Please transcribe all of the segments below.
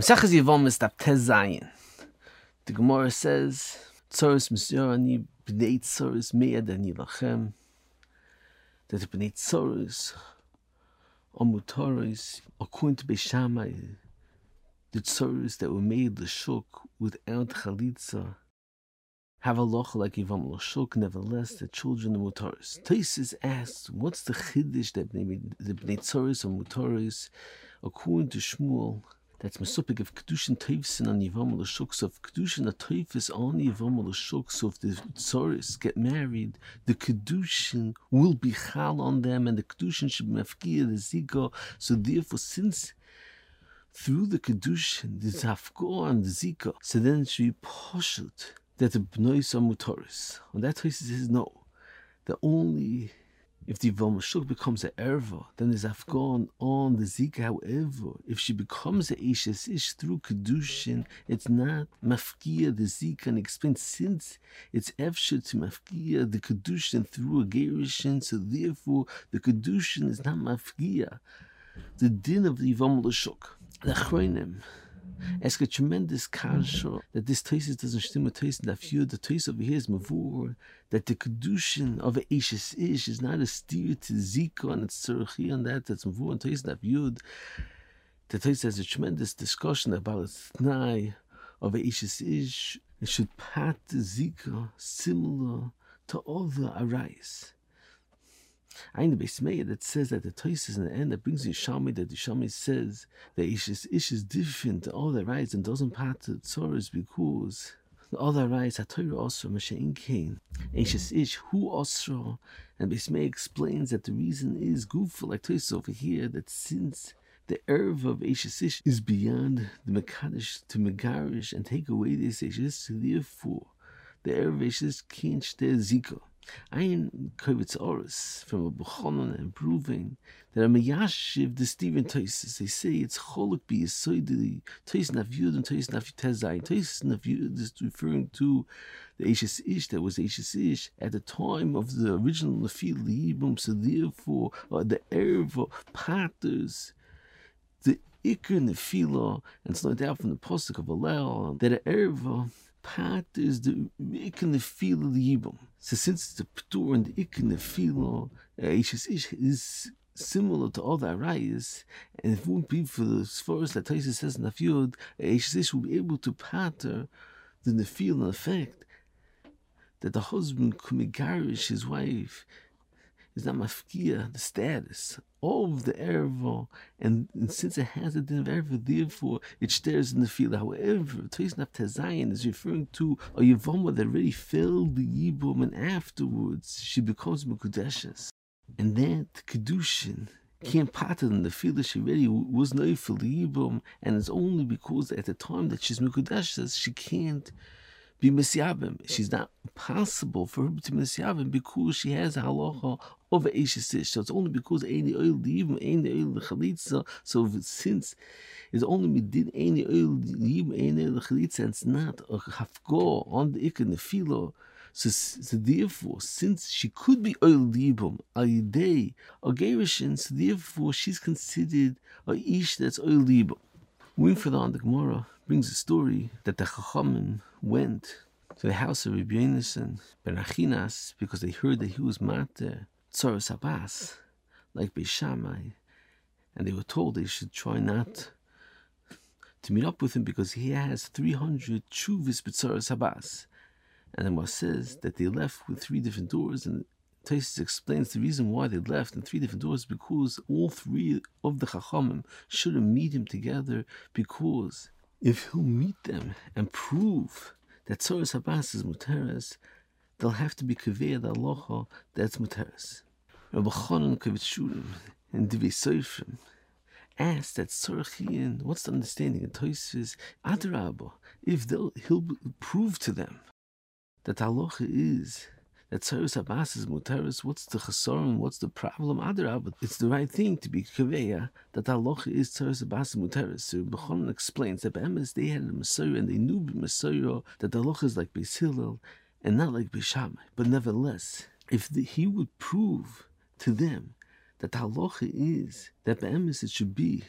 Mesachas Yevamim is Daf Tes Zayin. The Gemara says, "Tzoros misyarani bnei tzoros miyad ani lachem." That the bnei tzoros or mutaros, according to Beis Shammai, the tzoros that were made l'shuk without chalitza have a loch like Yevamim l'shuk. Nevertheless, the children of mutaros. Tosafos asks, "What's the chiddush that the bnei tzoros or mutaros, according to Shmuel?" That's mesupik of Kedushin Teifsin on Yevamim l'shuk. So if Kedushin a Teifis on Yevamim l'shuk, so if the Tzoros get married, the Kedushin will be chal on them, and the Kedushin should be mafkiya the Zika. So therefore, since through the Kedushin, the Hafkor and the Zika, so then it should be poshut that the Bnois are Mutaris. On that Teifsin says no, that only if the Yevamim l'shuk becomes an erva, then there's Afghan on the Zika. However, if she becomes an Eishes Ish through Kedushin, it's not Mafkia the Zika and expense, since it's Efshir to Mafkia the Kedushin through a Gerishin, so therefore the Kedushin is not Mafkia the din of the Yevamim l'shuk. The Achronim ask a tremendous kasha that this Tosafos doesn't stem with Tosafos Daf Yud. The Tosafos over here is mavur that the Kedushin of Eishes Ish is not a steer to Zika, and it's Tzorochi on that. That's mavur and Tosafos Daf Yud. The Tosafos has a tremendous discussion about the Tnai of Eishes Ish. It should pat the Zika similar to other arayis. I in the Beis Shammai that says that the Tosafos in the end that brings Yishamai, that Yishamai says that Ish is different to all the rights and doesn't part to Tzoros because all the rights are Torah Osra, Mashain Kain, Ish, Hu Osra. And Beis Shammai explains that the reason is goof like Tosafos over here, that since the Erev of Ish is beyond the Mekadosh to Megarish and take away this Ish, therefore the Erev of Ish can't share Zika. I am Kovitz Oris from a Bukhanan and proving that I'm a Yashiv, the Steven Toises. They say it's Cholok be Yisoidili, Tois Navyud and Tois Navyutezai. Tois Navyud is referring to the Eishes Ish that was Eishes Ish at the time of the original Nafil, the Yibum. So therefore, the Erev Paters, the Iker Nafila, and it's no doubt from the Posuk of Alel that the Erev Pat is the ik and the feel of the Yibum. So since the Ptur and the ik and the feel is similar to all the arayas, and if it won't be for the Sforos that Tosafos says in Nafyod, Eishes will be able to pater the Nafil and effect that the husband kumigarish his wife is not mafkia the status of the erva, and since it has a din of erva, therefore it stares in the field. However, Tosafos Daf Tes Zayin is referring to a Yevamah that already filled the Yibum, and afterwards she becomes Mekudeshes. And that Kedushin can't part in the field that she already was no for the Yibum, and it's only because at the time that she's Mekudeshes, she can't be Misyabim. She's not possible for her to be Misyabim because she has a halacha of Eishes Ish. So it's only because Eini Oil Yibum, Eini Oil Chalitza. So since it's only midin Eini Oil Yibum, Eini Oil Chalitza, and it's not a hafgor on the Iker Nefilo. So therefore, since she could be Oil Yibum, a Yidei, a Gerishin, so therefore she's considered a Ish that's Oil Yibum. Moving further on, the Gemara brings a story that the Chachamim went to the house of Rabbi Yonasan ben Achinas because they heard that he was mater Tzoros Abbas, like Beis Shammai, and they were told they should try not to meet up with him because he has 300 tshuvis b'Tzoros Abbas. And the Gemara says that they left with three different doors, and Tosafos explains the reason why they left in three different doors because all three of the Chachamim shouldn't meet him together, because if he'll meet them and prove that Tzoros Abbas is Muteres, they'll have to be Kaveh the Aloha that's Muteres. Rabbi Chanan Kavitshurim and Divei Soifrim asked that Tzorochian, what's the understanding of Tosafos? Adrabah, if he'll prove to them that Aloha is that Tzoros Abbas is Muteres, what's the chesaron? What's the problem? Adarabah, it's the right thing to be kaveya that halacha is Tzoros Abbas is Muteres. So Reb Chanan explains that Be'emes they had a Masorah, and they knew Masorah that the halacha is like Beis Hillel and not like Beis Shammai. But nevertheless, if he would prove to them that halacha is that Be'emes it should be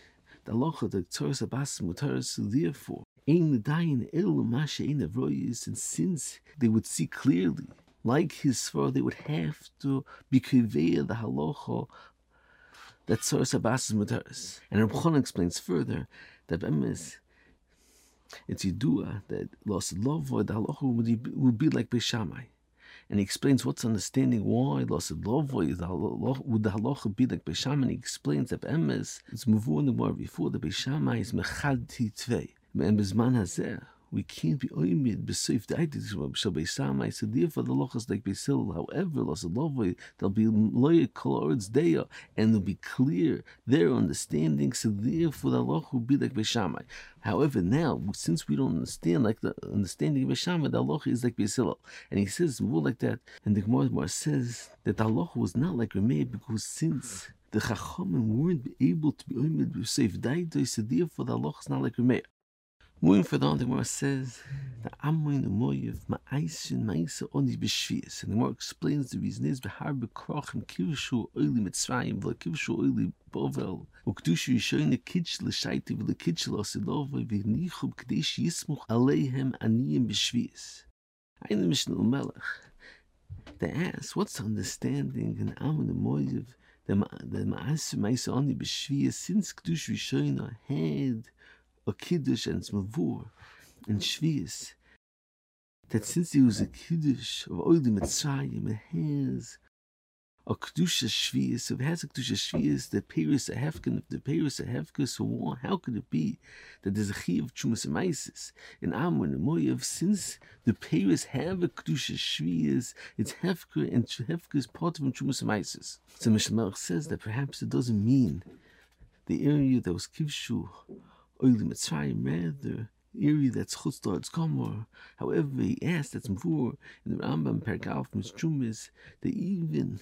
the locha the Torah's abas mutaris. Therefore, ein dayin el mashe ein avroyis, and since they would see clearly, like his father, they would have to be kivei the halacha that Torah's abas mutaris. And Reb Chanan explains further that emes. It's Yidua that Los Lovoy, the halacha would be like Beis Shammai. And he explains what's understanding why Los Lovoy, would the halacha be like Beis Shammai. And he explains that Emes, it's Muvu in the war before, the Beis Shammai is Mechad Titvei. And Bezman Hazeh, we can't be Oymid, Besoif Daitis, Beis Shammai. So therefore the halacha is like Beis Hillel. However, Los Lovoy, they'll be Loya Kol Oretz Deya, and they'll be clear their understanding. So therefore the halacha will be like Beis Shammai. However, now, since we don't understand like the understanding of Beis Shammai, the halacha is like Beis Hillel. And he says more like that. And the Gemara says that the halacha was not like Rameh, because since the Chachamim weren't able to be oimid with Seif Daidai, so therefore the halacha is not like Rameh. Moving further on, the Gemara says that Amoin Umoyev Ma'aishin Ma'isa Oni B'Shvias. And the Gemara explains the reason is Behar B'Krachim Kirshu Oili Mitzrayim V'Kirshu Oili Bovel Ukedushu Yishoyin L'Kitch L'Shaiti V'L'Kitch L'Osilova V'Nichub K'desh Yismuch Aleihem Aniyim B'Shvias. In the Mishnah Melech, they ask, what's the understanding in Amoin Umoyev that Ma'aishin Ma'isa Oni B'Shvias, since Kedushu Yishoyin had a kiddush and smavur and shvius, that since he was a kiddush of oilim Mitzrayim, it has a kedusha shvius. So if it has a kedusha shvius, the peiros a hefkin. If the peiros a hefkin, so how could it be that there's a chiyuv of trumas and meisis in Amun and Moyev? Since the peiros have a kedusha shvius, it's hefkin, and hefkin is part of trumas and meisis. So Mishnah Melech says that perhaps it doesn't mean the area that was kivshu Oili Mitzrayim, rather area that's Chutzlar's Gomor. However, he asked that's Mvur in the Rambam Pergalf Mitzchumis that even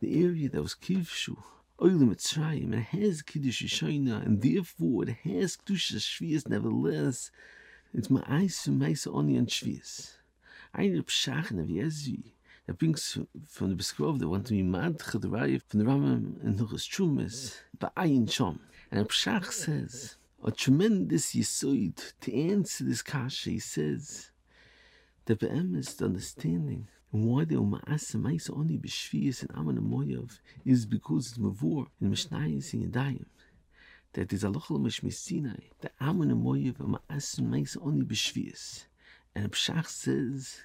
the area that was Kivshu Oili Mitzrayim, it has Kiddush Yishayna, and therefore it has Kiddush Shvias. Nevertheless, it's Ma'ais and Ma'ais Oni and Shvias. Ein Pshach and Avyazvi that brings from the Beskrov that want to be Madcha the Raya from the Rambam and Nuchas Chumis Ba'ayin Shom. And Pshach says a tremendous yisoid to answer this kasha. He says that the understanding and why the Ma'asim Ma'isa Oni B'Shvias and Aman Moyev is because it's Mavur in Mishnayis and Yadayim, that is Alochal Mishmisinai, that Aman Moyev and Ma'asim Ma'isa Oni B'Shvias. And Pshach says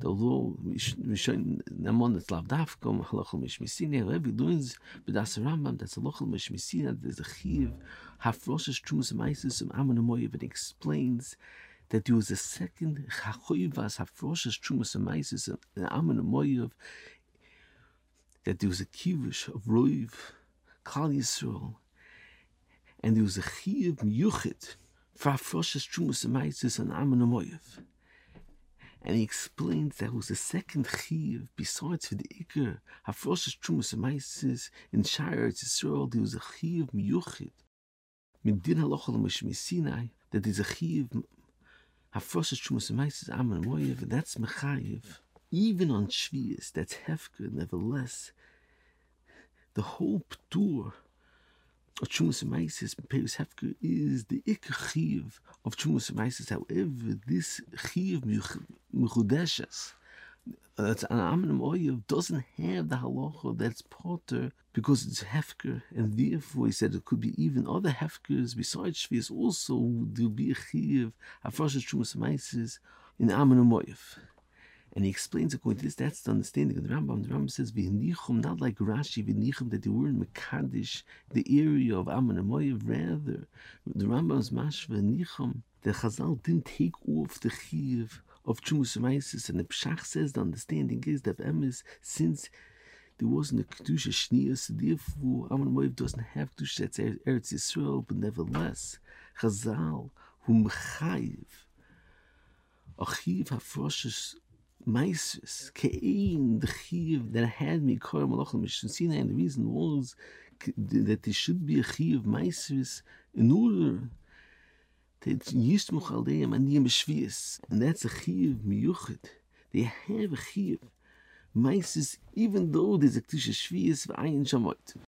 the law Rishon Namon that's Lavdafkom Halochal Mishmisinai. However, he learns B'das Rambam that's Halochal Mishmisinai. There's a chiv Hafroshes Trumas Meisus of Amun Moyev, and explains that there was a second Chachoivas Hafroshes Trumas Meisus of Amun Moyev, that there was a kivush of Roiv Kal Yisrael, and there was a chiv Miyuchit for Hafroshes Trumas Meisus of Amun Moyev. And he explains that was the second chiv besides for the Iker Hafroshes Trumas Meisus in Eretz Yisrael. There was a chiv Miyuchit Medin halochal mishmisinai, that is a chiv hafroshes trumas meisis amen moyev, and that's mechayev even on shvius. That's hefker. Nevertheless, the whole ptur of trumas meisis peiros hefker is the ikar chiv of trumas meisis. However, this chiv mechudeshes that's an amen moyev doesn't have the halacha that's potter, because it's hefker, and therefore he said it could be even other hefkers besides shvius. Also, there'll be a chiv hafroshes trumas meisis in Amun Moyev. And he explains according to this, that's the understanding of the Rambam. The Rambam says v'nichum, not like Rashi v'nichum that they were in Mekadesh the area of Amun Moyev. Rather, the Rambam's mashva v'nichum the Chazal didn't take off the chiv of trumas meisis. And the Pshach says the understanding is that emes, since there wasn't a Kedusha Shniya, so therefore Amun Moyev doesn't have Kedusha, that's Eretz Yisrael. But nevertheless, Chazal, who Mechayiv, Achiv Hafroshes Meisus, Kein, the Chiv that had me, Korah Malachal Mishon Sinai, and the reason was that there should be a Chiv Meisus in order that Yismuch Aleim Aniyim B'Shvias. And that's a Chiv Miyuchid. They have a Chiv Meisus, even though there's a Kedusha Shvius of Ayin Shamot.